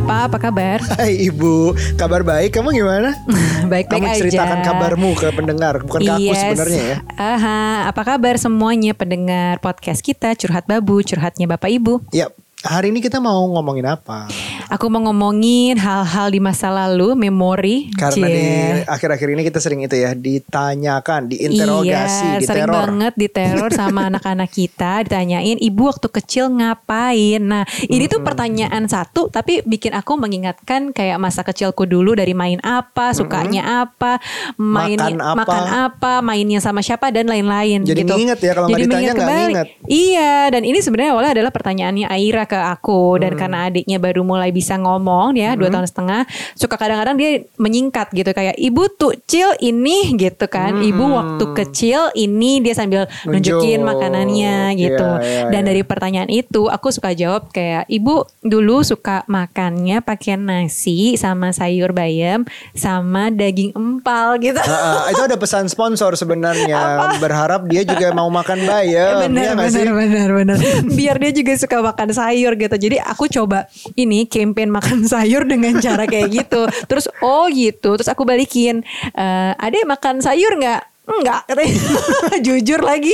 Bapak, apa kabar? Hai Ibu, kabar baik, kamu gimana? Baik-baik aja. Kamu ceritakan kabarmu ke pendengar, bukan ke aku sebenarnya ya. Aha, apa kabar semuanya pendengar podcast kita, Curhat Babu, curhatnya Bapak Ibu. Yap. Hari ini kita mau ngomongin apa? Aku mau ngomongin hal-hal di masa lalu, memori. Karena di akhir-akhir ini kita sering itu ya, ditanyakan, diinterogasi, diteror. Iya, sering banget diteror sama anak-anak kita. Ditanyain, ibu waktu kecil ngapain? Nah, ini tuh pertanyaan satu, tapi bikin aku mengingatkan kayak masa kecilku dulu. Dari main apa, sukanya apa, makan apa, mainnya sama siapa, dan lain-lain. Jadi gitu. Nginget ya, kalau nggak ditanya nggak nginget. Iya, dan ini sebenarnya awalnya adalah pertanyaannya Aira ke aku, dan karena adiknya baru mulai bisa ngomong ya 2 tahun setengah, suka kadang-kadang dia menyingkat gitu kayak ibu tuh cil ini gitu kan, ibu waktu kecil ini, dia sambil nunjukin makanannya gitu. Dan dari pertanyaan itu aku suka jawab kayak ibu dulu suka makannya pakai nasi sama sayur bayam sama daging empal gitu. Itu ada pesan sponsor sebenarnya. Berharap dia juga mau makan bayam. Benar. Biar dia juga suka makan sayur gitu. Jadi aku coba ini campaign makan sayur dengan cara kayak gitu. Terus oh gitu. Terus aku balikin, adek makan sayur gak? Enggak, katanya. Jujur lagi.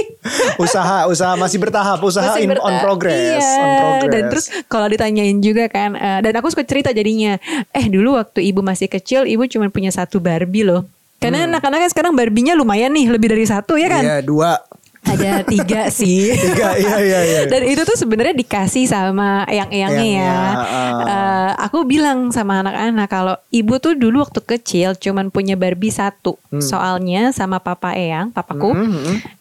Usaha masih bertahap, on progress. Iya. On progress. Dan terus kalau ditanyain juga kan, dan aku suka cerita jadinya, dulu waktu ibu masih kecil, ibu cuma punya 1 Barbie loh. Karena anak-anaknya sekarang Barbie-nya lumayan nih, lebih dari 1 ya kan? Iya, 2. Ada 3 sih. 3, iya. Dan itu tuh sebenarnya dikasih sama eyang-eyangnya ya. Aku bilang sama anak-anak kalau ibu tuh dulu waktu kecil cuman punya Barbie 1. Soalnya sama papa eyang, papaku,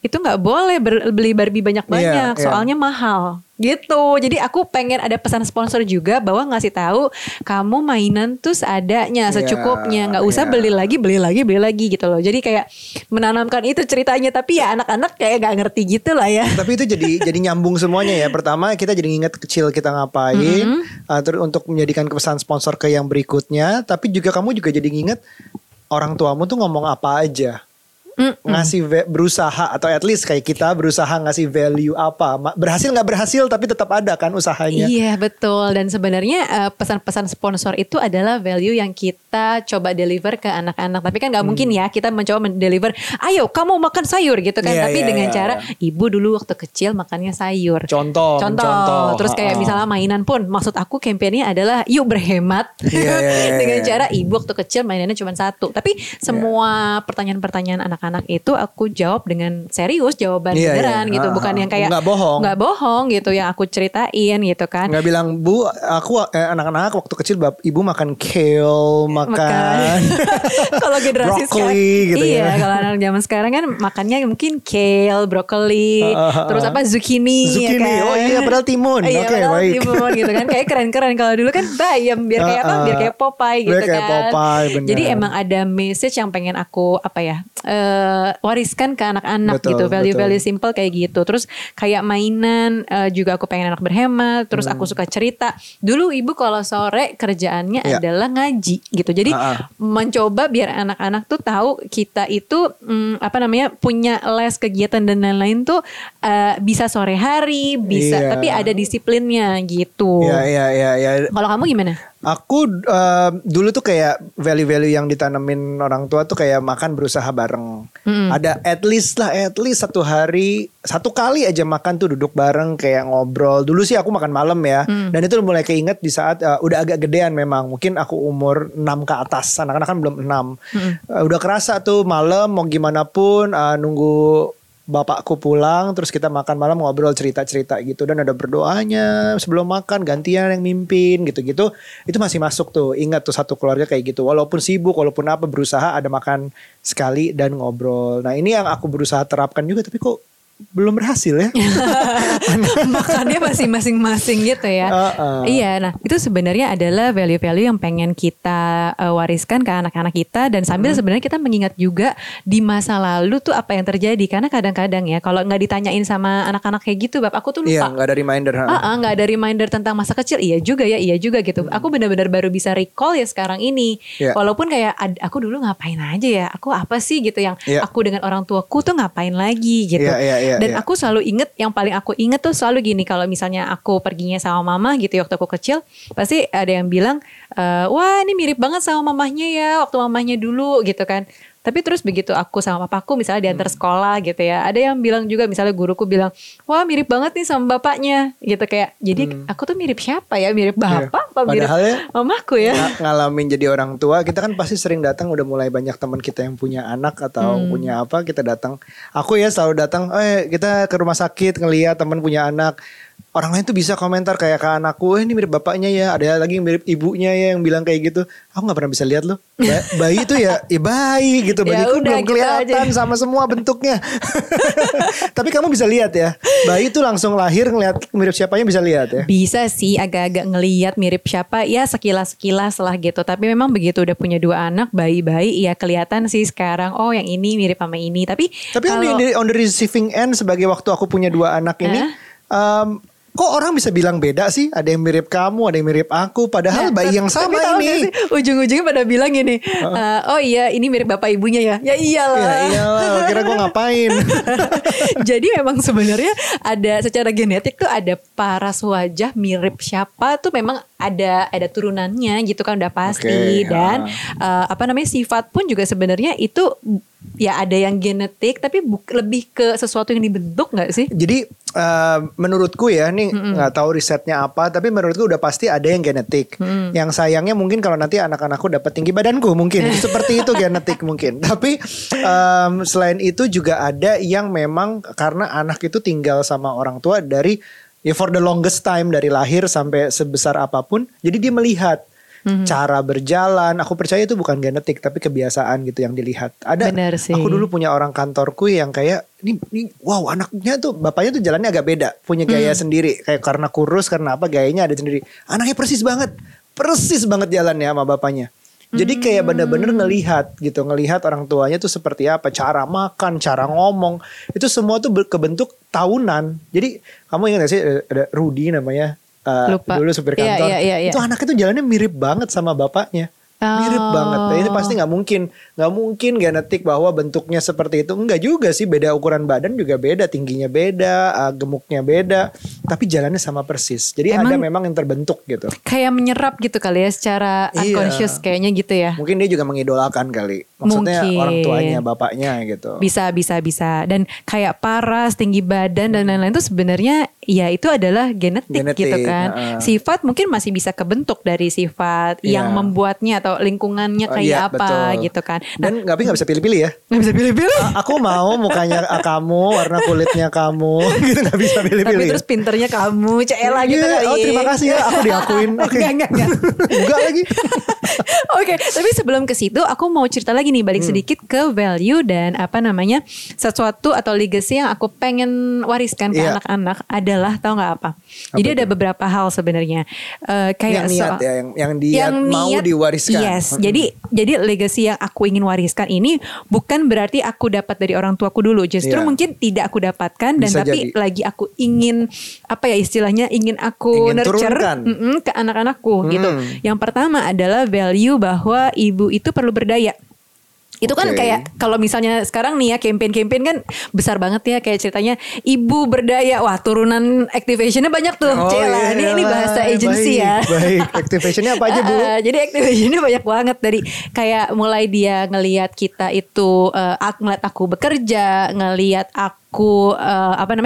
itu nggak boleh beli Barbie banyak-banyak. Soalnya mahal. Gitu. Jadi aku pengen ada pesan sponsor juga bahwa ngasih tahu kamu mainan tuh seadanya, secukupnya, nggak usah beli lagi gitu loh. Jadi kayak menanamkan itu ceritanya, tapi ya anak-anak kayak nggak ngerti gitu lah ya. Tapi itu jadi nyambung semuanya ya. Pertama kita jadi ingat kecil kita ngapain, terus untuk menjadikan pesan sponsor ke yang berikutnya. Tapi juga kamu juga jadi ingat orang tuamu tuh ngomong apa aja. Ngasih berusaha, atau at least kayak kita berusaha ngasih value apa, berhasil gak berhasil tapi tetap ada kan usahanya. Iya betul. Dan sebenarnya pesan-pesan sponsor itu adalah value yang kita coba deliver ke anak-anak. Tapi kan gak mungkin ya kita mencoba mendeliver, ayo kamu makan sayur gitu kan, tapi dengan cara ibu dulu waktu kecil makannya sayur. Contoh. Terus kayak misalnya mainan pun, maksud aku kampanye-nya adalah yuk berhemat. Dengan cara ibu waktu kecil mainannya cuma 1. Tapi semua pertanyaan-pertanyaan anak itu aku jawab dengan serius, jawaban beneran gitu, bukan yang kayak nggak bohong gitu yang aku ceritain gitu kan. Nggak bilang bu, anak-anak waktu kecil ibu makan kale, makan kalau generasi brokoli gitu. Iya, kalau anak zaman sekarang kan makannya mungkin kale, brokoli, terus apa zucchini ya kan? Oh iya, padahal timun. Baik. Timun gitu kan, kayak keren-keren. Kalau dulu kan bayam, biar kayak apa? Biar kayak Popeye gitu kan. Popeye, bener. Jadi emang ada message yang pengen aku apa ya? Wariskan ke anak-anak gitu, value-value simple kayak gitu. Terus kayak mainan juga aku pengen anak berhemat. Terus aku suka cerita. Dulu ibu kalau sore kerjaannya adalah ngaji gitu. Jadi mencoba biar anak-anak tuh tahu kita itu punya les kegiatan dan lain-lain tuh bisa sore hari, bisa tapi ada disiplinnya gitu. Iya. Kalau kamu gimana? Aku dulu tuh kayak value-value yang ditanemin orang tua tuh kayak makan berusaha bareng. Ada at least 1 hari, 1 kali aja makan tuh duduk bareng kayak ngobrol. Dulu sih aku makan malam ya. Dan itu mulai keinget di saat udah agak gedean memang. Mungkin aku umur 6 ke atas. Anak-anak kan belum 6. Udah kerasa tuh malam mau gimana pun nunggu bapakku pulang, terus kita makan malam, ngobrol, cerita-cerita gitu. Dan ada berdoanya sebelum makan, gantian yang mimpin gitu-gitu. Itu masih masuk tuh, ingat tuh 1 keluarga kayak gitu. Walaupun sibuk, walaupun apa, berusaha ada makan sekali dan ngobrol. Nah ini yang aku berusaha terapkan juga, tapi kok belum berhasil ya. Makannya masih masing-masing gitu ya. Iya, nah itu sebenarnya adalah value-value yang pengen kita wariskan ke anak-anak kita. Dan sambil sebenarnya kita mengingat juga di masa lalu tuh apa yang terjadi. Karena kadang-kadang ya kalau gak ditanyain sama anak-anak kayak gitu, Bapak aku tuh lupa. Iya, gak ada reminder. Gak ada reminder tentang masa kecil. Iya juga gitu. Aku benar-benar baru bisa recall ya sekarang ini. Walaupun kayak aku dulu ngapain aja ya, aku apa sih gitu yang aku dengan orang tuaku tuh ngapain lagi gitu. yeah, dan yeah. Aku selalu inget, yang paling aku inget tuh selalu gini, kalau misalnya aku perginya sama mama gitu waktu aku kecil, pasti ada yang bilang, wah ini mirip banget sama mamahnya ya, waktu mamahnya dulu gitu kan. Tapi terus begitu aku sama papaku misalnya diantar sekolah gitu ya, ada yang bilang juga, misalnya guruku bilang, wah mirip banget nih sama bapaknya gitu, kayak jadi aku tuh mirip siapa ya, mirip bapak apa mirip mamaku ya. Ngalamin jadi orang tua, kita kan pasti sering datang, udah mulai banyak teman kita yang punya anak atau punya apa, kita datang. Aku ya selalu datang, kita ke rumah sakit ngeliat teman punya anak. Orang lain tuh bisa komentar kayak ke anakku, ini mirip bapaknya ya, ada lagi yang mirip ibunya ya, yang bilang kayak gitu. Aku gak pernah bisa lihat loh, bayi tuh ya bayi gitu, bayiku belum kelihatan aja. Sama semua bentuknya. Tapi kamu bisa lihat ya, bayi tuh langsung lahir ngelihat mirip siapanya bisa lihat ya? Bisa sih, agak-agak ngelihat mirip siapa, ya sekilas-sekilas lah gitu. Tapi memang begitu udah punya dua anak, bayi-bayi ya kelihatan sih sekarang, oh yang ini mirip sama ini. Tapi kalau, on the receiving end sebagai waktu aku punya dua anak ini, kok orang bisa bilang beda sih? Ada yang mirip kamu, ada yang mirip aku. Padahal bayi yang sama ini. Ujung-ujungnya pada bilang gini, oh iya ini mirip bapak ibunya ya. Ya iyalah. Ya iyalah, kira gue ngapain. Jadi memang sebenarnya ada, secara genetik tuh ada paras wajah mirip siapa tuh memang ada turunannya gitu kan, udah pasti. Dan sifat pun juga sebenarnya itu ya ada yang genetik, tapi lebih ke sesuatu yang dibentuk gak sih? Jadi menurutku ya, ini nggak tahu risetnya apa, tapi menurutku udah pasti ada yang genetik. Yang sayangnya mungkin kalau nanti anak-anakku dapat tinggi badanku mungkin seperti itu genetik mungkin. Tapi selain itu juga ada yang memang karena anak itu tinggal sama orang tua dari for the longest time, dari lahir sampai sebesar apapun. Jadi dia melihat cara berjalan. Aku percaya itu bukan genetik tapi kebiasaan gitu yang dilihat. Ada, aku dulu punya orang kantorku yang kayak ini wow, anaknya tuh bapaknya tuh jalannya agak beda, punya gaya sendiri, kayak karena kurus karena apa gayanya ada sendiri. Anaknya persis banget jalannya sama bapaknya. Jadi kayak bener-bener ngelihat orang tuanya tuh seperti apa, cara makan, cara ngomong, itu semua tuh kebentuk tahunan. Jadi kamu ingat gak sih ada Rudy namanya? Dulu supir kantor, iya. Itu anaknya tuh jalannya mirip banget sama bapaknya. Mirip banget. Nah, ini pasti gak mungkin genetik bahwa bentuknya seperti itu. Enggak juga sih, beda ukuran badan juga beda, tingginya beda, gemuknya beda, tapi jalannya sama persis. Jadi emang ada memang yang terbentuk gitu, kayak menyerap gitu kali ya, secara unconscious kayaknya gitu ya. Mungkin dia juga mengidolakan kali, maksudnya mungkin orang tuanya, bapaknya gitu. Bisa. Dan kayak paras, tinggi badan dan lain-lain itu sebenarnya ya itu adalah genetik gitu kan. Sifat mungkin masih bisa kebentuk dari sifat yang membuatnya atau lingkungannya kayak apa gitu kan. Dan tapi gak bisa pilih-pilih ya. Gak bisa pilih-pilih. Aku mau mukanya kamu, warna kulitnya kamu gitu, gak bisa pilih-pilih. Tapi terus pinternya kamu, CL gitu kali. Oh terima kasih ya, aku diakuin. Oke. Enggak. Enggak lagi. Oke, tapi sebelum ke situ aku mau cerita lagi nih, balik sedikit ke value dan sesuatu atau legacy yang aku pengen wariskan ke anak-anak adalah, tau gak apa? Jadi ada beberapa hal sebenarnya, kayak yang niat mau diwariskan. Yes. Jadi legacy yang aku ingin wariskan ini bukan berarti aku dapat dari orang tuaku dulu, justru mungkin tidak aku dapatkan, dan tapi lagi aku ingin ingin nurture ke anak-anakku gitu. Yang pertama adalah value bahwa ibu itu perlu berdaya. Itu kan kayak kalau misalnya sekarang nih ya, campaign-campaign kan besar banget ya, kayak ceritanya ibu berdaya. Wah turunan activationnya banyak tuh. Ini bahasa agency ya. Baik, activationnya apa aja Bu? Jadi activationnya banyak banget, dari kayak mulai dia ngelihat kita itu, ngelihat aku bekerja, ngelihat aku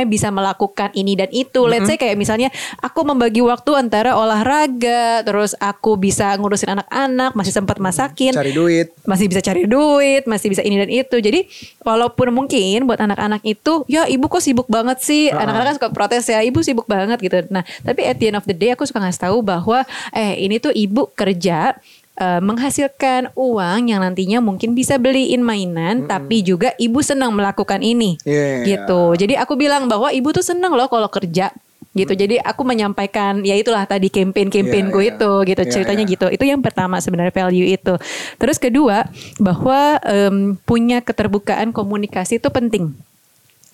bisa melakukan ini dan itu. Let's say kayak misalnya aku membagi waktu antara olahraga, terus aku bisa ngurusin anak-anak, masih sempat masakin, masih bisa cari duit, masih bisa ini dan itu. Jadi walaupun mungkin buat anak-anak itu, ya ibu kok sibuk banget sih, anak-anak kan suka protes ya, ibu sibuk banget gitu. Nah tapi at the end of the day aku suka ngasih tahu bahwa ini tuh ibu kerja menghasilkan uang yang nantinya mungkin bisa beliin mainan, tapi juga ibu senang melakukan ini gitu. Jadi aku bilang bahwa ibu tuh senang loh kalau kerja gitu. Jadi aku menyampaikan ya itulah tadi campaign-campaignku itu gitu, ceritanya gitu. Itu yang pertama sebenarnya, value itu. Terus kedua bahwa punya keterbukaan komunikasi itu penting.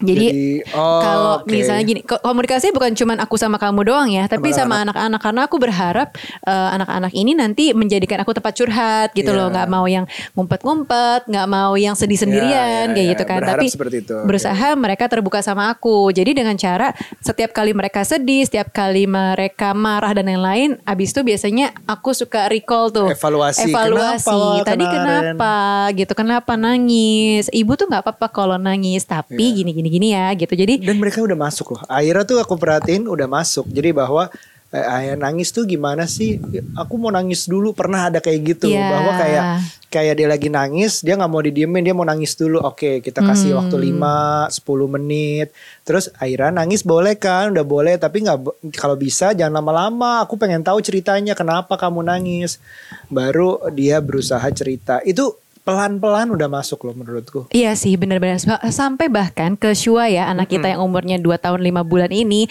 Jadi kalau misalnya gini, komunikasi bukan cuma aku sama kamu doang ya, tapi sama anak-anak, karena aku berharap anak-anak ini nanti menjadikan aku tempat curhat gitu loh, nggak mau yang ngumpet-ngumpet, nggak mau yang sedih sendirian kayak gitu kan. Berharap tapi seperti itu. Berusaha mereka terbuka sama aku. Jadi dengan cara setiap kali mereka sedih, setiap kali mereka marah dan lain-lain, abis itu biasanya aku suka recall tuh, evaluasi kenapa, tadi kenapa gitu, kenapa nangis, ibu tuh nggak apa-apa kalau nangis, tapi gini-gini. Gini ya gitu. Jadi dan mereka udah masuk loh. Akhirnya tuh aku perhatiin udah masuk. Jadi bahwa nangis tuh gimana sih? Aku mau nangis dulu. Pernah ada kayak gitu bahwa kayak dia lagi nangis, dia nggak mau didiemin, dia mau nangis dulu. Oke, kita kasih waktu 5-10 menit. Terus akhirnya nangis boleh kan? Udah boleh, tapi nggak, kalau bisa jangan lama-lama. Aku pengen tahu ceritanya, kenapa kamu nangis? Baru dia berusaha cerita. Itu pelan-pelan udah masuk loh menurutku. Iya sih, benar-benar. Sampai bahkan ke Shua ya, anak kita yang umurnya 2 tahun 5 bulan ini,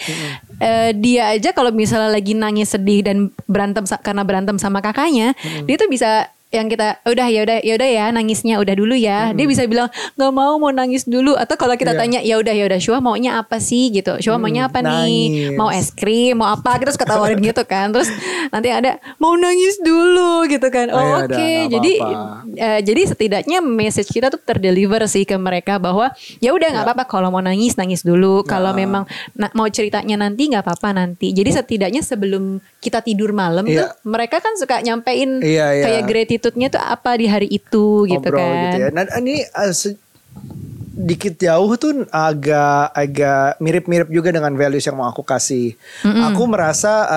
dia aja kalau misalnya lagi nangis sedih dan berantem karena berantem sama kakaknya, dia tuh bisa yang kita udah ya nangisnya udah dulu ya. Dia bisa bilang nggak mau nangis dulu, atau kalau kita tanya ya udah Shua maunya apa sih gitu. Shua maunya apa nih? Mau es krim, mau apa? Kita suka tawarin gitu kan. Terus nanti ada mau nangis dulu gitu kan. Oh, oke. Jadi setidaknya message kita tuh terdeliver sih ke mereka bahwa ya udah nggak apa-apa kalau mau nangis dulu. Kalau memang mau ceritanya nanti nggak apa-apa nanti. Jadi setidaknya sebelum kita tidur malam tuh mereka kan suka nyampein kayak gratitude tuh apa di hari itu gitu kan. Gitu ya. Nah ini dikit jauh tuh agak mirip-mirip juga dengan values yang mau aku kasih. Aku merasa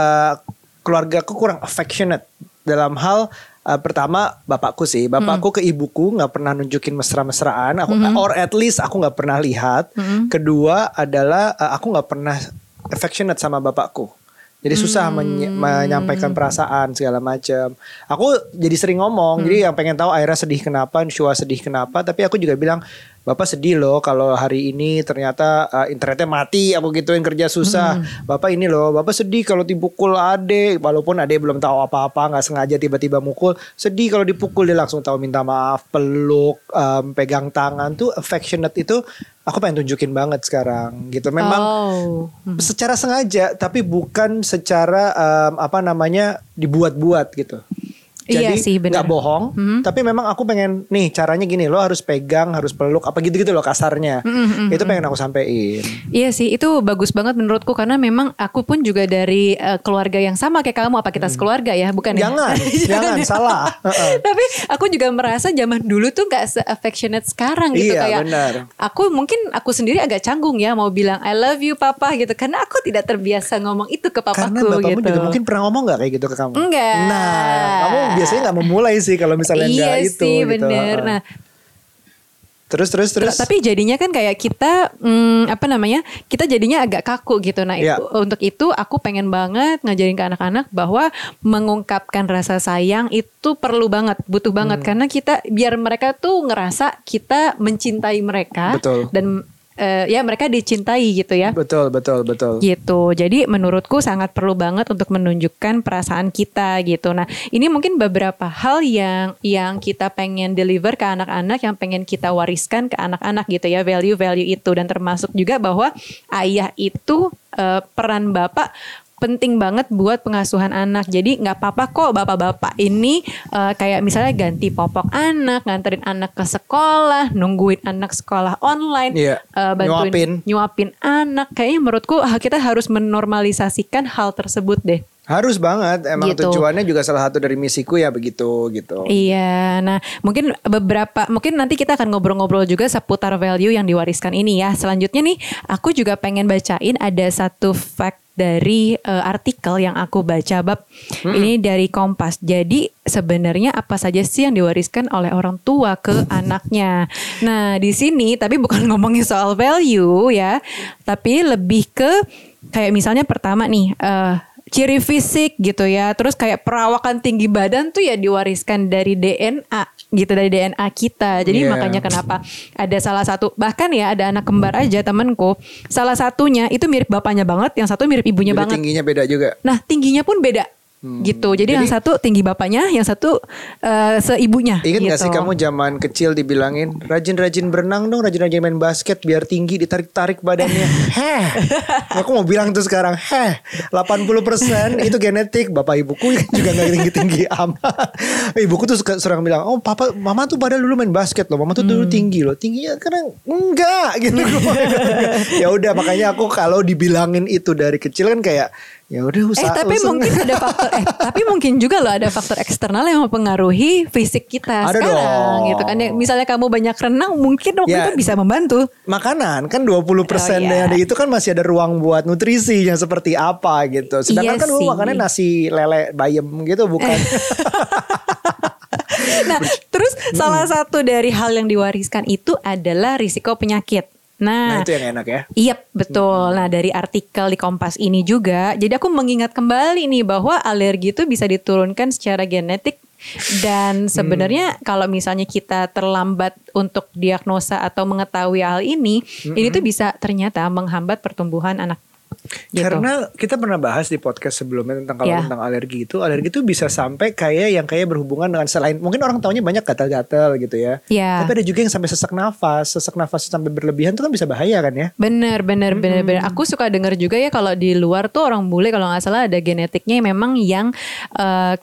keluarga aku kurang affectionate dalam hal pertama bapakku sih. Bapakku ke ibuku gak pernah nunjukin mesra-mesraan. Aku, or at least aku gak pernah lihat. Kedua adalah aku gak pernah affectionate sama bapakku. Jadi susah menyampaikan perasaan segala macam. Aku jadi sering ngomong. Jadi yang pengen tahu Aira sedih kenapa, Shua sedih kenapa. Tapi aku juga bilang, Bapak sedih loh kalau hari ini ternyata internetnya mati. Aku gituin kerja susah. Bapak ini loh, Bapak sedih kalau dipukul adek. Walaupun adek belum tahu apa-apa, gak sengaja tiba-tiba mukul. Sedih kalau dipukul, dia langsung tahu minta maaf, peluk, pegang tangan tuh affectionate itu. Aku pengen tunjukin banget sekarang gitu. Memang secara sengaja, tapi bukan secara dibuat-buat gitu. Jadi nggak bohong, tapi memang aku pengen nih caranya gini, lo harus pegang, harus peluk, apa gitu-gitu lo kasarnya. Itu pengen aku sampein. Iya sih, itu bagus banget menurutku karena memang aku pun juga dari keluarga yang sama kayak kamu, apa kita sekeluarga ya, bukan? Jangan salah. Tapi aku juga merasa zaman dulu tuh nggak se-affectionate sekarang gitu kayak. Benar. Aku sendiri agak canggung ya mau bilang I love you Papa gitu karena aku tidak terbiasa ngomong itu ke papaku. Karena bapakmu gitu. Juga mungkin pernah ngomong nggak kayak gitu ke kamu? Enggak. Nah, kamu biasanya gak memulai sih kalau misalnya itu sih, gitu. Bener. Nah, terus. Tapi jadinya kan kayak kita kita jadinya agak kaku gitu. Nah itu, untuk itu aku pengen banget ngajarin ke anak-anak bahwa mengungkapkan rasa sayang itu perlu banget, butuh banget karena kita biar mereka tuh ngerasa kita mencintai mereka. Betul. Dan ya mereka dicintai gitu ya. Betul. Gitu. Jadi menurutku sangat perlu banget untuk menunjukkan perasaan kita gitu. Nah, ini mungkin beberapa hal yang kita pengen deliver ke anak-anak, yang pengen kita wariskan ke anak-anak gitu ya, value-value itu, dan termasuk juga bahwa ayah itu peran bapak penting banget buat pengasuhan anak. Jadi gak apa-apa kok bapak-bapak ini kayak misalnya ganti popok anak, nganterin anak ke sekolah, nungguin anak sekolah online, bantuin nyuapin anak. Kayaknya menurutku kita harus menormalisasikan hal tersebut deh. Harus banget, emang gitu. Tujuannya juga salah satu dari misiku ya begitu gitu. Iya, nah mungkin nanti kita akan ngobrol-ngobrol juga seputar value yang diwariskan ini ya. Selanjutnya nih, aku juga pengen bacain ada satu fact dari artikel yang aku baca ini dari Kompas. Jadi sebenarnya apa saja sih yang diwariskan oleh orang tua ke anaknya. Nah di sini tapi bukan ngomongin soal value ya, tapi lebih ke kayak misalnya pertama nih ciri fisik gitu ya. Terus kayak perawakan tinggi badan tuh ya diwariskan dari DNA gitu, dari DNA kita. Jadi makanya kenapa ada salah satu, bahkan ya ada anak kembar aja temanku, salah satunya itu mirip bapaknya banget, yang satu mirip ibunya. Jadi banget tingginya beda juga. Nah tingginya pun beda. Gitu. Jadi yang satu tinggi bapaknya, yang satu seibunya. Ingat gitu. Gak sih kamu zaman kecil dibilangin rajin-rajin berenang dong, rajin-rajin main basket biar tinggi, ditarik-tarik badannya. Heh, aku mau bilang tuh sekarang, heh, 80% itu genetik. Bapak ibuku juga gak tinggi-tinggi amat. Ibuku tuh sering bilang, oh papa, mama tuh padahal dulu main basket loh, mama tuh dulu tinggi loh, tingginya kadang enggak gitu. Ya udah, makanya aku kalau dibilangin itu dari kecil kan kayak ya udah usaha. Tapi mungkin ada faktor tapi mungkin juga loh ada faktor eksternal yang mempengaruhi fisik kita ada sekarang dong. Gitu kan. Ya, misalnya kamu banyak renang mungkin waktu itu bisa membantu. Makanan kan 20% ada itu kan masih ada ruang buat nutrisi yang seperti apa gitu. Sedangkan kan makannya nasi lele bayam gitu bukan. Nah, terus salah satu dari hal yang diwariskan itu adalah risiko penyakit. Nah itu yang enak ya. Iya betul. Nah dari artikel di Kompas ini juga, jadi aku mengingat kembali nih bahwa alergi itu bisa diturunkan secara genetik. Dan sebenarnya kalau misalnya kita terlambat untuk diagnosa atau mengetahui hal ini, ini tuh bisa ternyata menghambat pertumbuhan anak. Gitu. Karena kita pernah bahas di podcast sebelumnya tentang kalau tentang alergi itu bisa sampai kayak yang kayak berhubungan dengan selain mungkin orang taunya banyak gatal-gatal gitu ya. Tapi ada juga yang sampai sesak nafas sampai berlebihan itu kan bisa bahaya kan ya. Bener. Aku suka dengar juga ya kalau di luar tuh orang bule kalau nggak salah ada genetiknya memang yang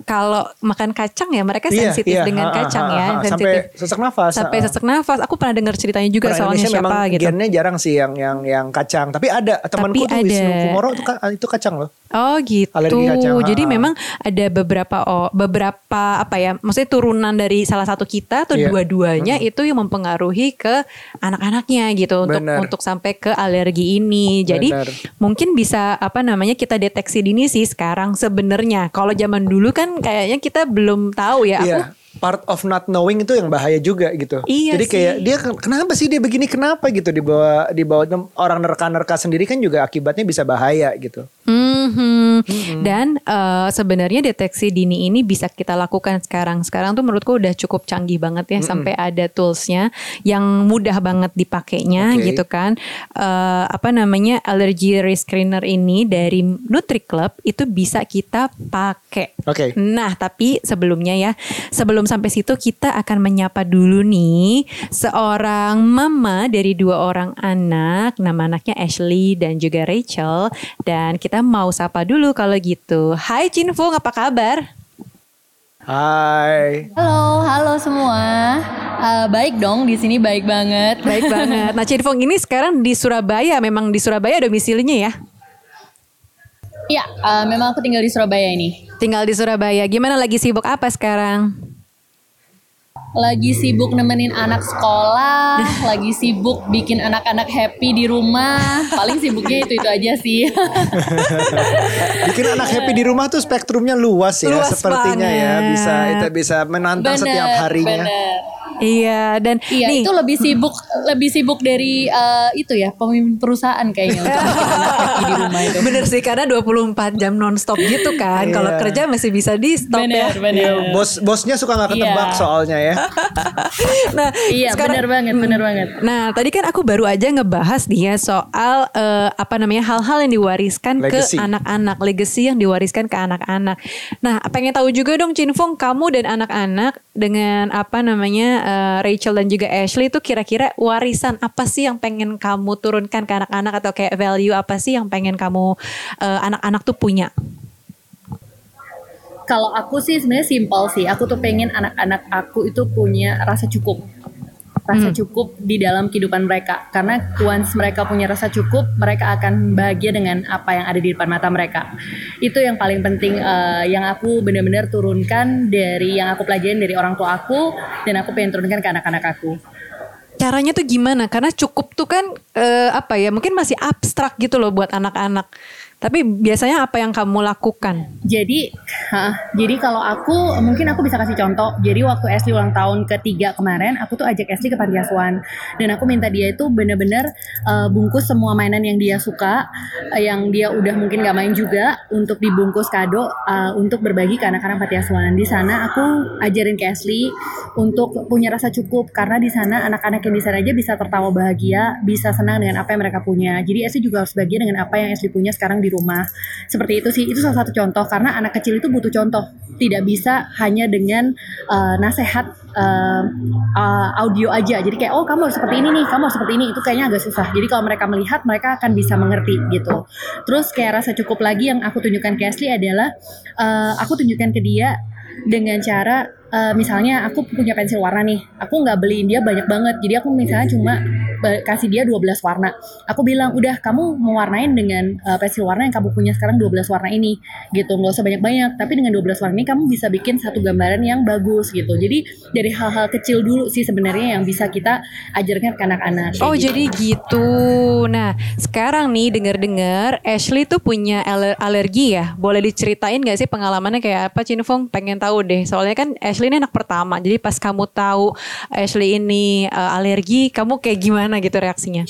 kalau makan kacang ya mereka sensitif dengan kacang ya. Sensitif. Sampai sesak nafas. Sampai sesak nafas. Aku pernah dengar ceritanya juga orang soalnya Indonesia siapa gitu. Gennya jarang sih yang kacang. Tapi ada temanku tuh Kumoro itu kacang loh. Oh gitu. Alergi kacang. Jadi memang ada beberapa apa ya? Maksudnya turunan dari salah satu kita atau dua-duanya itu yang mempengaruhi ke anak-anaknya gitu untuk sampai ke alergi ini. Jadi mungkin bisa apa namanya kita deteksi dini sih sekarang sebenarnya. Kalau zaman dulu kan kayaknya kita belum tahu ya. Iya. Part of not knowing itu yang bahaya juga gitu. Iya. Jadi kayak dia kenapa sih dia begini kenapa gitu dibawa orang nerka-nerka sendiri kan juga akibatnya bisa bahaya gitu. Dan sebenarnya deteksi dini ini bisa kita lakukan sekarang tuh menurutku udah cukup canggih banget ya sampai ada toolsnya yang mudah banget dipakainya gitu kan. Apa namanya Allergy Risk Screener ini dari Nutriclub itu bisa kita pakai. Oke. Nah tapi sebelumnya ya sampai situ kita akan menyapa dulu nih seorang mama dari dua orang anak, nama anaknya Ashley dan juga Rachel, dan kita mau sapa dulu kalau gitu. Hai Chinfung, apa kabar? Hai. Halo semua. Baik dong, di sini baik banget. Baik banget. Nah Chinfung ini sekarang di Surabaya, memang di Surabaya domisilinya ya? Iya, memang aku tinggal di Surabaya ini. Tinggal di Surabaya, gimana lagi sibuk apa sekarang? Lagi sibuk nemenin anak sekolah, lagi sibuk bikin anak-anak happy di rumah. Paling sibuknya itu aja sih. Bikin anak happy di rumah tuh spektrumnya luas ya, luas sepertinya banget. Ya bisa menantang setiap harinya. Bener. Iya dan nih, itu lebih sibuk dari itu ya pemimpin perusahaan kayaknya untuk lagi di rumah itu. Bener sih karena 24 jam nonstop gitu kan. Kalau kerja masih bisa di stop ya. Bosnya suka nggak ketebak soalnya ya. Nah, sekarang, bener banget. Nah tadi kan aku baru aja ngebahas nih ya soal apa namanya hal-hal yang diwariskan legacy. Ke anak-anak, legacy yang diwariskan ke anak-anak. Nah pengen tahu juga dong Chinfung, kamu dan anak-anak dengan apa namanya Rachel dan juga Ashley itu kira-kira warisan apa sih yang pengen kamu turunkan ke anak-anak atau kayak value apa sih yang pengen kamu anak-anak tuh punya? Kalau aku sih sebenarnya simpel sih. Aku tuh pengen anak-anak aku itu punya rasa cukup. Rasa cukup di dalam kehidupan mereka. Karena once mereka punya rasa cukup, mereka akan bahagia dengan apa yang ada di depan mata mereka. Itu yang paling penting yang aku benar-benar turunkan dari yang aku pelajarin dari orang tua aku. Dan aku pengen turunkan ke anak-anak aku. Caranya tuh gimana? Karena cukup tuh kan apa ya? Mungkin masih abstrak gitu loh buat anak-anak. Tapi biasanya apa yang kamu lakukan? Jadi kalau aku mungkin aku bisa kasih contoh. Jadi waktu Ashley ulang tahun ke-3 kemarin, aku tuh ajak Ashley ke panti asuhan dan aku minta dia itu benar-benar bungkus semua mainan yang dia suka, yang dia udah mungkin nggak main juga untuk dibungkus kado untuk berbagi ke anak-anak panti asuhan. Di sana aku ajarin ke Ashley untuk punya rasa cukup karena di sana anak-anak yang di sana aja bisa tertawa bahagia, bisa senang dengan apa yang mereka punya. Jadi Ashley juga harus bahagia dengan apa yang Ashley punya sekarang di rumah. Seperti itu sih, itu salah satu contoh, karena anak kecil itu butuh contoh. Tidak bisa hanya dengan nasehat audio aja. Jadi kayak, oh kamu harus seperti ini nih, kamu harus seperti ini. Itu kayaknya agak susah. Jadi kalau mereka melihat, mereka akan bisa mengerti gitu. Terus kayak rasa cukup lagi yang aku tunjukkan ke Ashley adalah aku tunjukkan ke dia dengan cara misalnya aku punya pensil warna nih, aku gak beliin dia banyak banget, jadi aku misalnya cuma kasih dia 12 warna. Aku bilang, udah kamu mewarnain dengan pensil warna yang kamu punya sekarang 12 warna ini gitu, gak usah banyak-banyak, tapi dengan 12 warna ini kamu bisa bikin satu gambaran yang bagus gitu. Jadi dari hal-hal kecil dulu sih sebenarnya yang bisa kita ajarkan ke anak-anak. Oh gitu. Jadi gitu. Nah sekarang nih dengar-dengar Ashley tuh punya alergi ya, boleh diceritain gak sih pengalamannya kayak apa, Chinfung? Pengen tahu deh, soalnya kan Ashley ini anak pertama. Jadi pas kamu tahu Ashley ini alergi, kamu kayak gimana gitu reaksinya?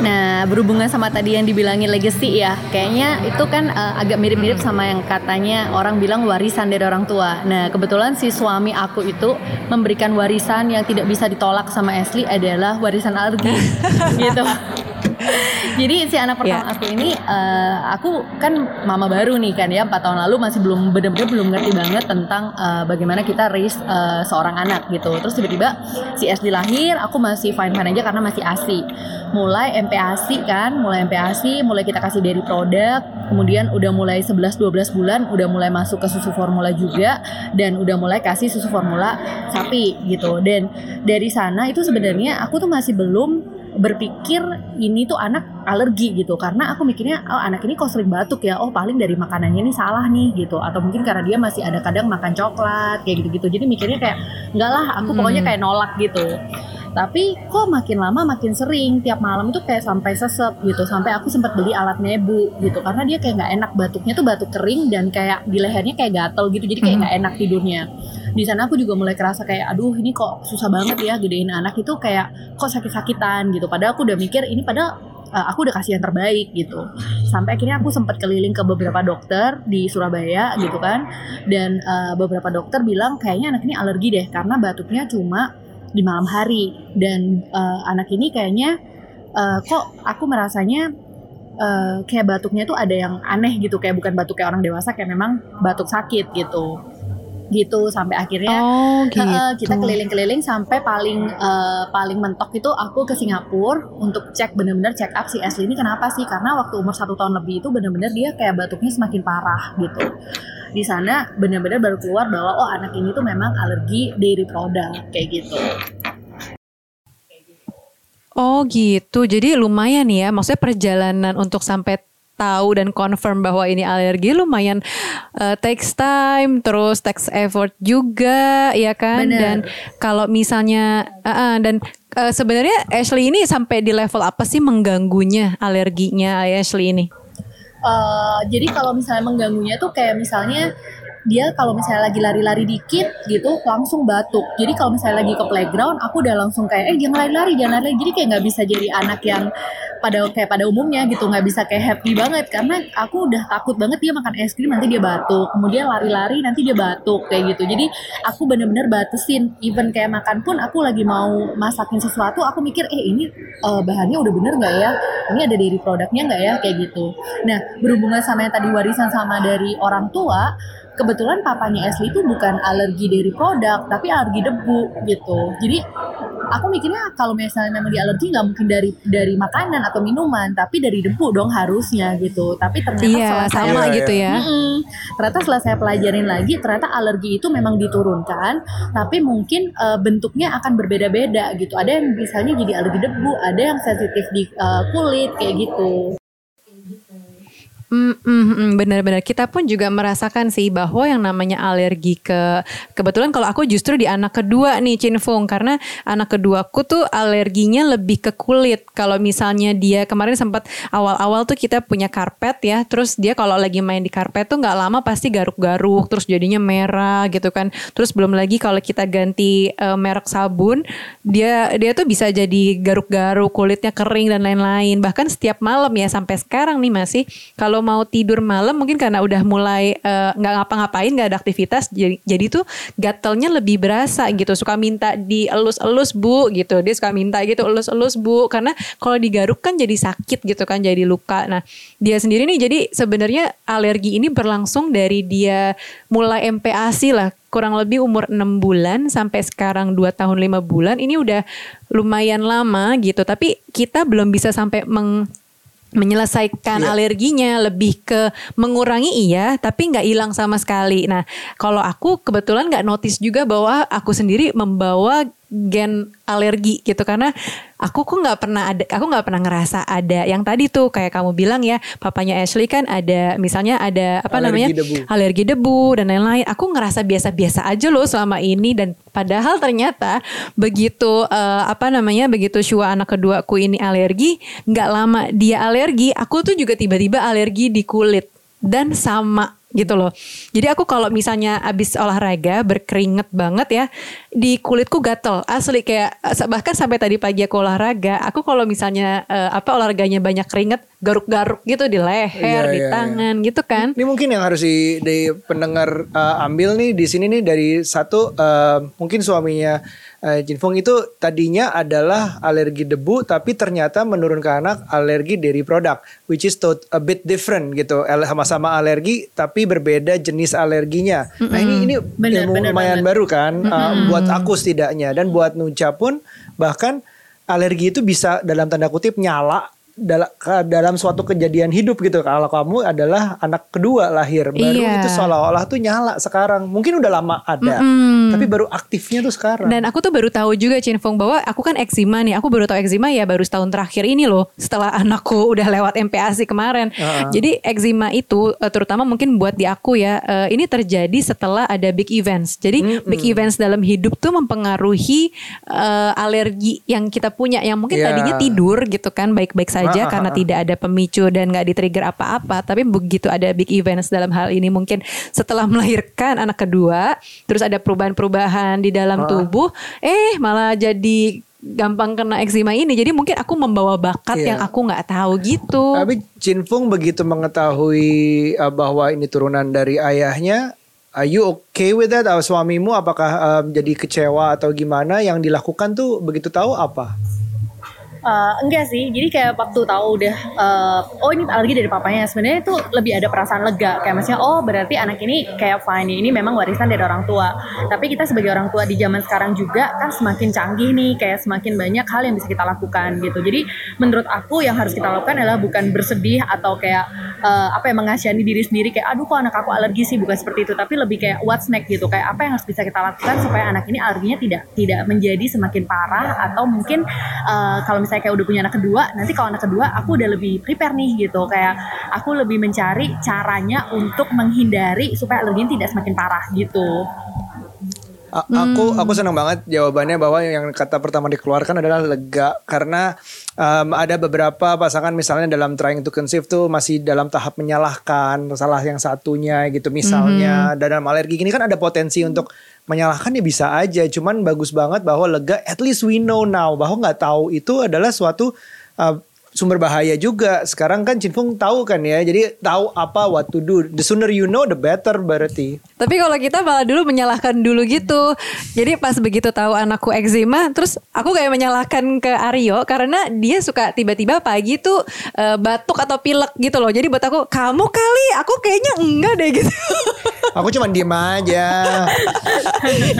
Nah, berhubungan sama tadi yang dibilangin legacy ya, kayaknya itu kan agak mirip-mirip sama yang katanya orang bilang warisan dari orang tua. Nah, kebetulan si suami aku itu memberikan warisan yang tidak bisa ditolak sama Ashley adalah warisan alergi gitu. Jadi si anak pertama aku ini aku kan mama baru nih kan ya, 4 tahun lalu masih belum benar-benar belum ngerti banget tentang bagaimana kita raise seorang anak gitu. Terus tiba-tiba si Ashley lahir, aku masih fine-fine aja karena masih ASI. Mulai MPASI, mulai kita kasih dairy product, kemudian udah mulai 11-12 bulan udah mulai masuk ke susu formula juga, dan udah mulai kasih susu formula sapi gitu. Dan dari sana itu sebenarnya aku tuh masih belum berpikir ini tuh anak alergi gitu, karena aku mikirnya oh anak ini kok sering batuk ya, oh paling dari makanannya ini salah nih gitu, atau mungkin karena dia masih ada kadang makan coklat kayak gitu-gitu. Jadi mikirnya kayak enggak lah, aku pokoknya kayak nolak gitu. Tapi kok makin lama makin sering, tiap malam itu kayak sampai sesep gitu, sampai aku sempat beli alat nebu gitu, karena dia kayak nggak enak batuknya tuh, batuk kering dan kayak di lehernya kayak gatel gitu, jadi kayak nggak enak tidurnya. Di sana aku juga mulai kerasa kayak aduh ini kok susah banget ya gedein anak itu, kayak kok sakit-sakitan gitu. Padahal aku udah mikir ini padahal aku udah kasih yang terbaik gitu. Sampai akhirnya aku sempat keliling ke beberapa dokter di Surabaya gitu kan, dan beberapa dokter bilang kayaknya anak ini alergi deh karena batuknya cuma di malam hari, dan anak ini kayaknya kok aku merasanya kayak batuknya tuh ada yang aneh gitu, kayak bukan batuk kayak orang dewasa, kayak memang batuk sakit gitu. Sampai akhirnya kita keliling-keliling sampai paling mentok itu aku ke Singapura untuk cek, benar-benar check up si Ashley ini kenapa sih, karena waktu umur 1 tahun lebih itu benar-benar dia kayak batuknya semakin parah gitu. Di sana benar-benar baru keluar bahwa oh anak ini tuh memang alergi dairy product kayak gitu. Oh gitu, jadi lumayan ya, maksudnya perjalanan untuk sampai tahu dan confirm bahwa ini alergi lumayan takes time, terus takes effort juga ya kan. Bener. Dan kalau misalnya sebenarnya Ashley ini sampai di level apa sih mengganggunya alerginya Ashley ini? Jadi kalau misalnya mengganggunya tuh kayak misalnya dia kalau misalnya lagi lari-lari dikit gitu langsung batuk. Jadi kalau misalnya lagi ke playground aku udah langsung kayak jangan lari-lari. Jadi kayak nggak bisa jadi anak yang pada umumnya gitu, nggak bisa kayak happy banget karena aku udah takut banget dia makan es krim nanti dia batuk, kemudian lari-lari nanti dia batuk kayak gitu. Jadi aku benar-benar batasin, even kayak makan pun aku lagi mau masakin sesuatu aku mikir ini bahannya udah bener nggak ya, ini ada dairy produknya nggak ya kayak gitu. Nah berhubungan sama yang tadi warisan sama dari orang tua, kebetulan papanya Ashley itu bukan alergi dairy product tapi alergi debu gitu. Jadi aku mikirnya kalau misalnya memang dia alergi nggak mungkin dari makanan atau minuman, tapi dari debu dong harusnya gitu. Tapi ternyata ternyata setelah saya pelajarin lagi, ternyata alergi itu memang diturunkan, tapi mungkin bentuknya akan berbeda-beda gitu. Ada yang misalnya jadi alergi debu, ada yang sensitif di kulit kayak gitu. Benar-benar kita pun juga merasakan sih bahwa yang namanya alergi kebetulan kalau aku justru di anak kedua nih Chinfung, karena anak keduaku tuh alerginya lebih ke kulit. Kalau misalnya dia kemarin sempat awal-awal tuh kita punya karpet ya, terus dia kalau lagi main di karpet tuh gak lama pasti garuk-garuk terus jadinya merah gitu kan. Terus belum lagi kalau kita ganti merek sabun, dia tuh bisa jadi garuk-garuk, kulitnya kering dan lain-lain. Bahkan setiap malam ya sampai sekarang nih masih kalau kalau mau tidur malam mungkin karena udah mulai nggak ngapa-ngapain, nggak ada aktivitas, jadi tuh gatelnya lebih berasa gitu. Suka minta dielus-elus bu gitu, dia suka minta gitu elus-elus bu, karena kalau digaruk kan jadi sakit gitu kan, jadi luka. Nah dia sendiri nih, jadi sebenarnya alergi ini berlangsung dari dia mulai MPASI lah, kurang lebih umur 6 bulan sampai sekarang 2 tahun 5 bulan. Ini udah lumayan lama gitu. Tapi kita belum bisa sampai menyelesaikan alerginya, lebih ke mengurangi tapi gak hilang sama sekali. Nah kalau aku kebetulan gak notice juga bahwa aku sendiri membawa gen alergi gitu, karena aku kok nggak pernah ada, aku nggak pernah ngerasa ada yang tadi tuh kayak kamu bilang ya, papanya Ashley kan ada, misalnya ada alergi debu dan lain-lain. Aku ngerasa biasa-biasa aja loh selama ini, dan padahal ternyata begitu begitu Shua anak keduaku ini alergi, nggak lama dia alergi, aku tuh juga tiba-tiba alergi di kulit dan sama gitu loh. Jadi aku kalau misalnya abis olahraga berkeringet banget ya, di kulitku gatel asli, kayak bahkan sampai tadi pagi aku olahraga, aku kalau misalnya olahraganya banyak keringet, garuk-garuk gitu di leher, di tangan gitu kan. Ini mungkin yang harus di pendengar ambil nih di sini nih, dari satu mungkin suaminya Chinfung itu tadinya adalah alergi debu, tapi ternyata menurun ke anak alergi dairy product, which is a bit different gitu, sama-sama alergi tapi berbeda jenis alerginya. Nah ini lumayan baru kan buat aku setidaknya, dan buat Nucha pun, bahkan alergi itu bisa dalam tanda kutip nyala dalam suatu kejadian hidup gitu. Kalau kamu adalah anak kedua lahir baru, itu seolah-olah tuh nyala sekarang. Mungkin udah lama ada, tapi baru aktifnya tuh sekarang. Dan aku tuh baru tahu juga Chinfung, bahwa aku kan eczema nih. Aku baru tahu eczema ya baru setahun terakhir ini loh, setelah anakku udah lewat MPASI kemarin. Jadi eczema itu terutama mungkin buat di aku ya, ini terjadi setelah ada big events. Jadi big events dalam hidup tuh mempengaruhi alergi yang kita punya, yang mungkin tadinya tidur gitu kan baik-baik saja karena tidak ada pemicu dan gak di-trigger apa-apa. Tapi begitu ada big events, dalam hal ini mungkin setelah melahirkan anak kedua, terus ada perubahan-perubahan di dalam tubuh, malah jadi gampang kena eczema ini. Jadi mungkin aku membawa bakat yang aku gak tahu gitu. Tapi Chinfung begitu mengetahui bahwa ini turunan dari ayahnya, are you okay with that? Suamimu apakah jadi kecewa atau gimana? Yang dilakukan tuh begitu tahu apa? Enggak sih, jadi kayak waktu tahu udah ini alergi dari papanya, sebenarnya itu lebih ada perasaan lega, kayak maksudnya berarti anak ini kayak fine, ini memang warisan dari orang tua. Tapi kita sebagai orang tua di zaman sekarang juga kan semakin canggih nih, kayak semakin banyak hal yang bisa kita lakukan gitu. Jadi menurut aku yang harus kita lakukan adalah bukan bersedih atau kayak mengasihani diri sendiri kayak aduh kok anak aku alergi sih, bukan seperti itu, tapi lebih kayak what's next gitu, kayak apa yang harus bisa kita lakukan supaya anak ini alerginya tidak menjadi semakin parah, atau mungkin kalau misalnya kayak udah punya anak kedua, nanti kalau anak kedua aku udah lebih prepare nih gitu, kayak aku lebih mencari caranya untuk menghindari supaya alergi tidak semakin parah gitu. Aku senang banget jawabannya, bahwa yang kata pertama dikeluarkan adalah lega, karena ada beberapa pasangan misalnya dalam trying to conceive tuh masih dalam tahap menyalahkan salah yang satunya gitu misalnya. Dan dalam alergi gini kan ada potensi untuk menyalahkan, ya bisa aja, cuman bagus banget bahwa lega, at least we know now, bahwa nggak tahu itu adalah suatu sumber bahaya juga. Sekarang kan Chinfung tahu kan ya, jadi tahu apa what to do. The sooner you know the better berarti. Tapi kalau kita malah dulu menyalahkan dulu gitu. Jadi pas begitu tahu anakku eczema, terus aku kayak menyalahkan ke Aryo, karena dia suka tiba-tiba pagi tuh batuk atau pilek gitu loh. Jadi buat aku, kamu kali, aku kayaknya enggak deh gitu. Aku cuma diem aja.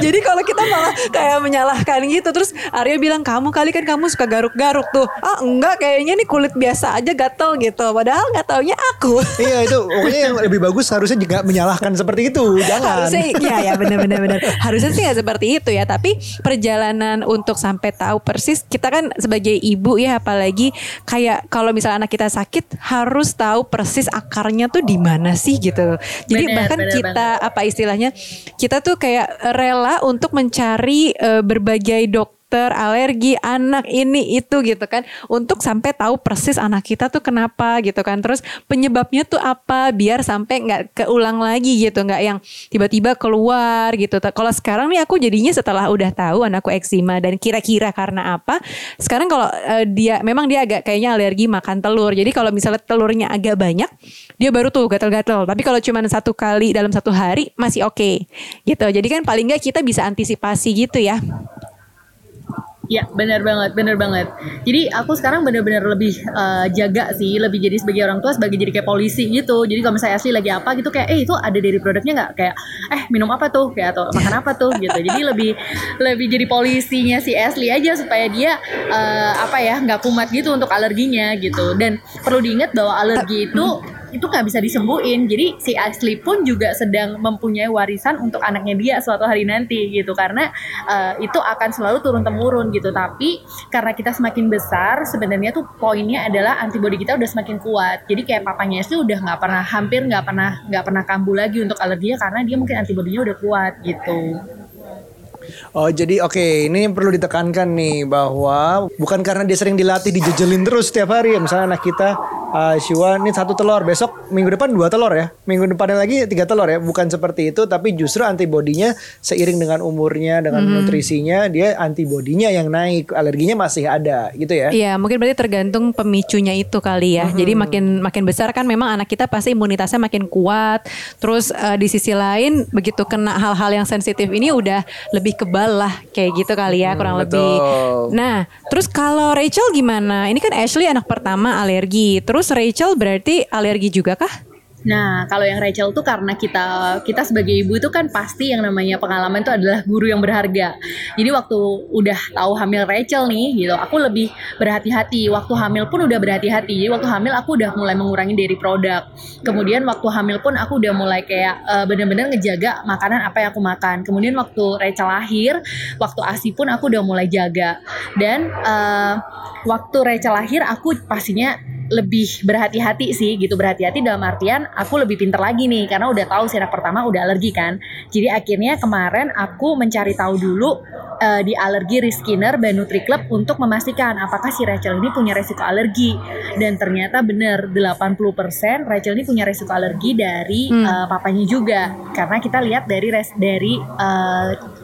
Jadi kalau kita malah kayak menyalahkan gitu. Terus Aryo bilang, kamu kali, kan kamu suka garuk-garuk tuh. Ah enggak, kayaknya nih kulit biasa aja gatel gitu, padahal nggak taunya aku. Iya, itu pokoknya yang lebih bagus harusnya juga menyalahkan seperti itu, jangan. Harusnya ya benar-benar. Harusnya sih nggak seperti itu ya, tapi perjalanan untuk sampai tahu persis, kita kan sebagai ibu ya, apalagi kayak kalau misalnya anak kita sakit harus tahu persis akarnya tuh di mana sih gitu. Jadi bener, kita apa istilahnya, kita tuh kayak rela untuk mencari berbagai dokter dokter alergi anak ini itu gitu kan, untuk sampai tahu persis anak kita tuh kenapa gitu kan, terus penyebabnya tuh apa, biar sampai nggak keulang lagi gitu, nggak yang tiba-tiba keluar gitu. Kalau sekarang nih aku jadinya setelah udah tahu anakku eksima dan kira-kira karena apa, sekarang kalau dia memang dia agak kayaknya alergi makan telur, jadi kalau misalnya telurnya agak banyak dia baru tuh gatel-gatel, tapi kalau cuma satu kali dalam satu hari masih oke gitu. Jadi kan paling nggak kita bisa antisipasi gitu ya. Ya benar banget. Jadi aku sekarang benar-benar lebih jaga sih, lebih jadi sebagai orang tua, sebagai jadi kayak polisi gitu. Jadi kalau misalnya Ashley lagi apa gitu kayak itu ada dairy produknya nggak, kayak minum apa tuh, kayak atau makan apa tuh gitu. Jadi lebih jadi polisinya si Ashley aja supaya dia nggak kumat gitu untuk alerginya gitu. Dan perlu diingat bahwa alergi itu nggak bisa disembuhin. Jadi si Ashley pun juga sedang mempunyai warisan untuk anaknya dia suatu hari nanti gitu, karena itu akan selalu turun temurun gitu. Tapi karena kita semakin besar, sebenarnya tuh poinnya adalah antibodi kita udah semakin kuat. Jadi kayak papanya Ashley udah hampir nggak pernah kambuh lagi untuk alerginya, karena dia mungkin antibodinya udah kuat gitu. Oh jadi oke. Ini perlu ditekankan nih bahwa bukan karena dia sering dilatih dijejelin terus setiap hari. Misalnya anak kita Siwa ini 1 telur, besok minggu depan 2 telur ya, minggu depannya lagi 3 telur ya. Bukan seperti itu, tapi justru antibodinya seiring dengan umurnya, dengan nutrisinya, dia antibodinya yang naik, alerginya masih ada gitu ya. Iya mungkin berarti tergantung pemicunya itu kali ya. Jadi makin besar kan memang anak kita pasti imunitasnya makin kuat. Terus di sisi lain begitu kena hal-hal yang sensitif ini udah lebih kebal lah kayak gitu kali ya, kurang lebih. Nah terus kalau Rachel gimana? Ini kan Ashley anak pertama alergi, terus Rachel berarti alergi juga kah? Nah kalau yang Rachel tuh karena kita sebagai ibu itu kan pasti yang namanya pengalaman itu adalah guru yang berharga. Jadi waktu udah tahu hamil Rachel nih gitu, aku lebih berhati-hati. Waktu hamil pun udah berhati-hati. Jadi waktu hamil aku udah mulai mengurangi dairy produk. Kemudian waktu hamil pun aku udah mulai kayak benar-benar ngejaga makanan apa yang aku makan. Kemudian waktu Rachel lahir, waktu ASI pun aku udah mulai jaga. Dan waktu Rachel lahir aku pastinya lebih berhati-hati sih gitu. Berhati-hati dalam artian aku lebih pinter lagi nih, karena udah tahu si anak pertama udah alergi kan. Jadi akhirnya kemarin aku mencari tahu dulu di Allergy Risk Screener by Nutriclub untuk memastikan apakah si Rachel ini punya resiko alergi. Dan ternyata benar 80% Rachel ini punya resiko alergi dari papanya juga, karena kita lihat dari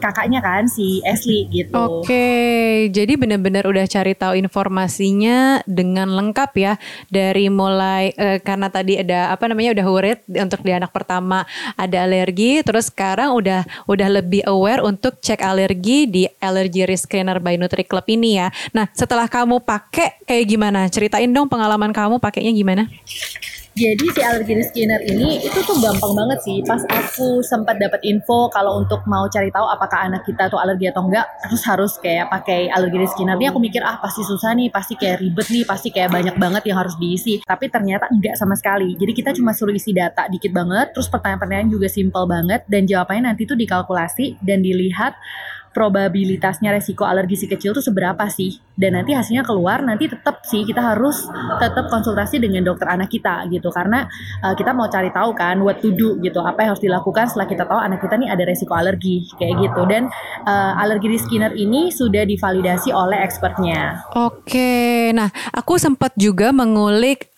kakaknya kan si Ashley gitu. Oke, jadi benar-benar udah cari tahu informasinya dengan lengkap ya. Dari mulai karena tadi ada udah worried untuk di anak pertama ada alergi, terus sekarang udah lebih aware untuk cek alergi di Allergy Risk Screener by Nutriclub ini ya. Nah setelah kamu pakai kayak gimana? Ceritain dong pengalaman kamu pakainya gimana? Jadi si Allergy Risk Screener ini itu tuh gampang banget sih. Pas aku sempat dapat info kalau untuk mau cari tahu apakah anak kita tuh alergi atau enggak, terus harus kayak pakai Allergy Risk Screener ini, aku mikir pasti susah nih, pasti kayak ribet nih, pasti kayak banyak banget yang harus diisi. Tapi ternyata enggak sama sekali. Jadi kita cuma suruh isi data dikit banget, terus pertanyaan-pertanyaan juga simple banget, dan jawabannya nanti tuh dikalkulasi dan dilihat probabilitasnya resiko alergi si kecil tuh seberapa sih, dan nanti hasilnya keluar. Nanti tetap sih kita harus tetap konsultasi dengan dokter anak kita gitu, karena kita mau cari tahu kan what to do gitu, apa yang harus dilakukan setelah kita tahu anak kita nih ada resiko alergi kayak gitu. Dan Allergy Risk Screener ini sudah divalidasi oleh expertnya. Oke, nah aku sempat juga mengulik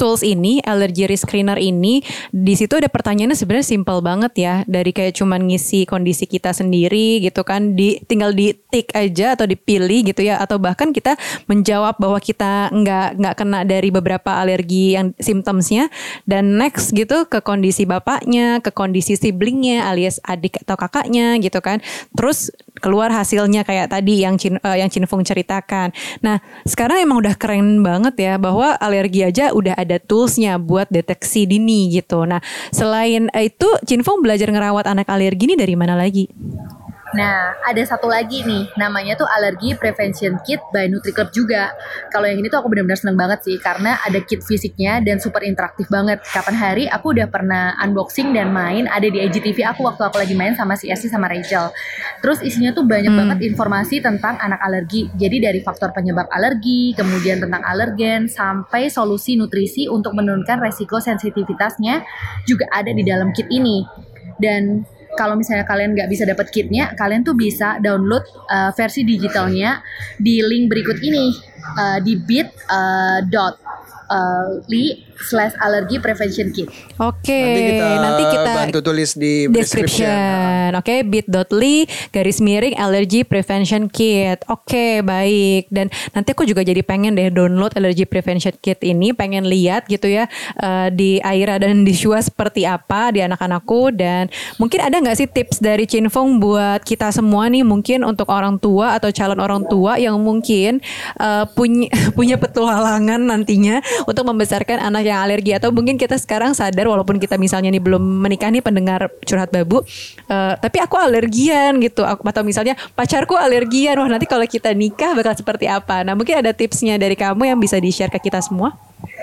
tools ini, Allergy Risk Screener ini. Di situ ada pertanyaannya sebenarnya simple banget ya, dari kayak cuman ngisi kondisi kita sendiri gitu kan, tinggal di tick aja atau dipilih gitu ya, atau bahkan kita menjawab bahwa kita nggak kena dari beberapa alergi yang symptomsnya, dan next gitu ke kondisi bapaknya, ke kondisi siblingnya alias adik atau kakaknya gitu kan, terus keluar hasilnya kayak tadi yang Chinfung ceritakan. Nah sekarang emang udah keren banget ya bahwa alergi aja udah ada toolsnya buat deteksi dini gitu. Nah selain itu Chinfung belajar ngerawat anak alergi ini dari mana lagi? Nah, ada satu lagi nih, namanya tuh Allergy Prevention Kit by Nutriclub juga. Kalau yang ini tuh aku benar-benar seneng banget sih, karena ada kit fisiknya dan super interaktif banget. Kapan hari aku udah pernah unboxing dan main, ada di IGTV aku waktu aku lagi main sama si Ashley sama Rachel. Terus isinya tuh banyak banget informasi tentang anak alergi. Jadi dari faktor penyebab alergi, kemudian tentang alergen, sampai solusi nutrisi untuk menurunkan resiko sensitivitasnya juga ada di dalam kit ini. Dan kalau misalnya kalian nggak bisa dapat kitnya, kalian tuh bisa download versi digitalnya di link berikut ini di bit.ly/allergy prevention kit. Oke, nanti kita bantu tulis di description. Oke, bit.ly/allergy prevention kit. Oke, baik. Dan nanti aku juga jadi pengen deh download allergy prevention kit ini, pengen lihat gitu ya di Aira dan di Shua seperti apa di anak-anakku, dan mungkin ada nggak sih tips dari Chinfung buat kita semua nih, mungkin untuk orang tua atau calon orang tua yang mungkin punya petualangan nantinya untuk membesarkan anak yang alergi, atau mungkin kita sekarang sadar walaupun kita misalnya nih belum menikah nih pendengar curhat babu, tapi aku alergian gitu, atau misalnya pacarku alergian, wah nanti kalau kita nikah bakal seperti apa. Nah mungkin ada tipsnya dari kamu yang bisa di-share ke kita semua.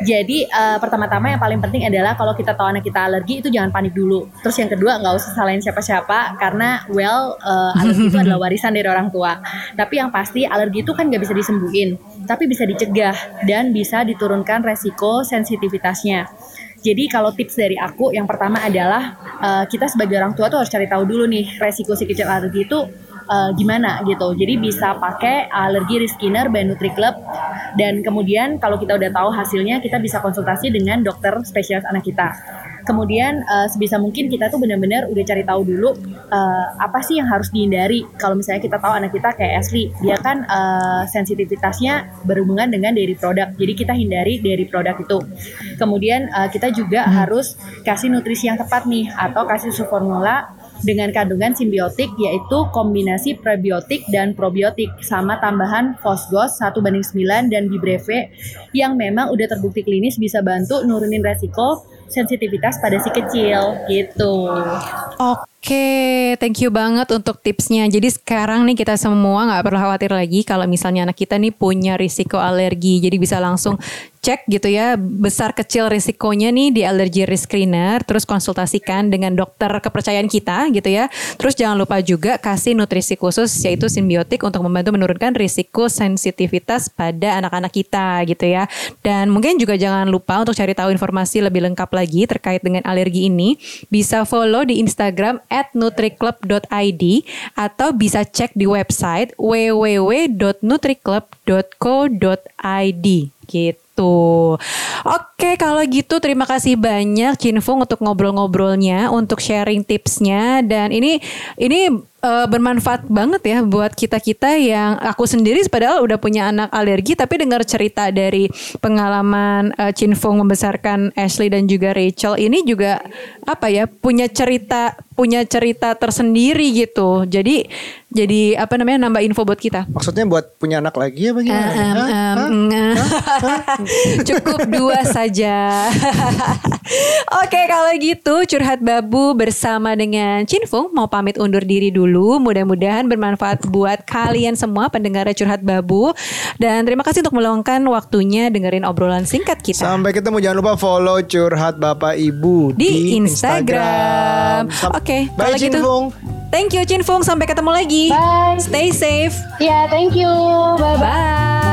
Jadi pertama-tama yang paling penting adalah kalau kita tahu anak kita alergi itu jangan panik dulu. Terus yang kedua nggak usah salahin siapa-siapa, karena alergi itu adalah warisan dari orang tua. Tapi yang pasti alergi itu kan nggak bisa disembuhin, tapi bisa dicegah dan bisa diturunkan resiko sensitivitasnya. Jadi kalau tips dari aku yang pertama adalah kita sebagai orang tua tuh harus cari tahu dulu nih resiko si kecil alergi itu gimana gitu. Jadi bisa pakai Allergy Risk Screener by Nutriclub, dan kemudian kalau kita udah tahu hasilnya kita bisa konsultasi dengan dokter spesialis anak kita. Kemudian sebisa mungkin kita tuh benar-benar udah cari tahu dulu apa sih yang harus dihindari. Kalau misalnya kita tahu anak kita kayak Ashley, dia kan sensitivitasnya berhubungan dengan dairy product, jadi kita hindari dairy product itu. Kemudian kita juga harus kasih nutrisi yang tepat nih, atau kasih susu formula dengan kandungan simbiotik, yaitu kombinasi prebiotik dan probiotik, sama tambahan fosgos 1:9 dan Bibreve, yang memang udah terbukti klinis bisa bantu nurunin resiko sensitivitas pada si kecil gitu. Oke, thank you banget untuk tipsnya. Jadi sekarang nih kita semua gak perlu khawatir lagi kalau misalnya anak kita nih punya risiko alergi. Jadi bisa langsung cek gitu ya besar kecil risikonya nih di Allergy Risk Screener. Terus konsultasikan dengan dokter kepercayaan kita gitu ya. Terus jangan lupa juga kasih nutrisi khusus yaitu simbiotik untuk membantu menurunkan risiko sensitivitas pada anak-anak kita gitu ya. Dan mungkin juga jangan lupa untuk cari tahu informasi lebih lengkap lagi terkait dengan alergi ini. Bisa follow di Instagram @nutriclub.id atau bisa cek di website www.nutriclub.co.id gitu. Oke, kalau gitu terima kasih banyak Chinfung untuk ngobrol-ngobrolnya, untuk sharing tipsnya, dan ini bermanfaat banget ya buat kita-kita yang aku sendiri padahal udah punya anak alergi, tapi dengar cerita dari pengalaman Chinfung membesarkan Ashley dan juga Rachel ini juga apa ya, punya cerita tersendiri gitu. Jadi apa namanya, nambah info buat kita. Maksudnya buat punya anak lagi ya bagaimana? Cukup 2 saja. Oke, kalau gitu Curhat Babu bersama dengan Chinfung mau pamit undur diri dulu. Mudah-mudahan bermanfaat buat kalian semua pendengar Curhat Babu, dan terima kasih untuk meluangkan waktunya dengerin obrolan singkat kita. Sampai ketemu, jangan lupa follow Curhat Bapak Ibu di Instagram. Oke, kalau gitu Chinfung. Thank you Chinfung, sampai ketemu lagi. Bye. Stay safe. Ya, yeah, thank you. Bye bye.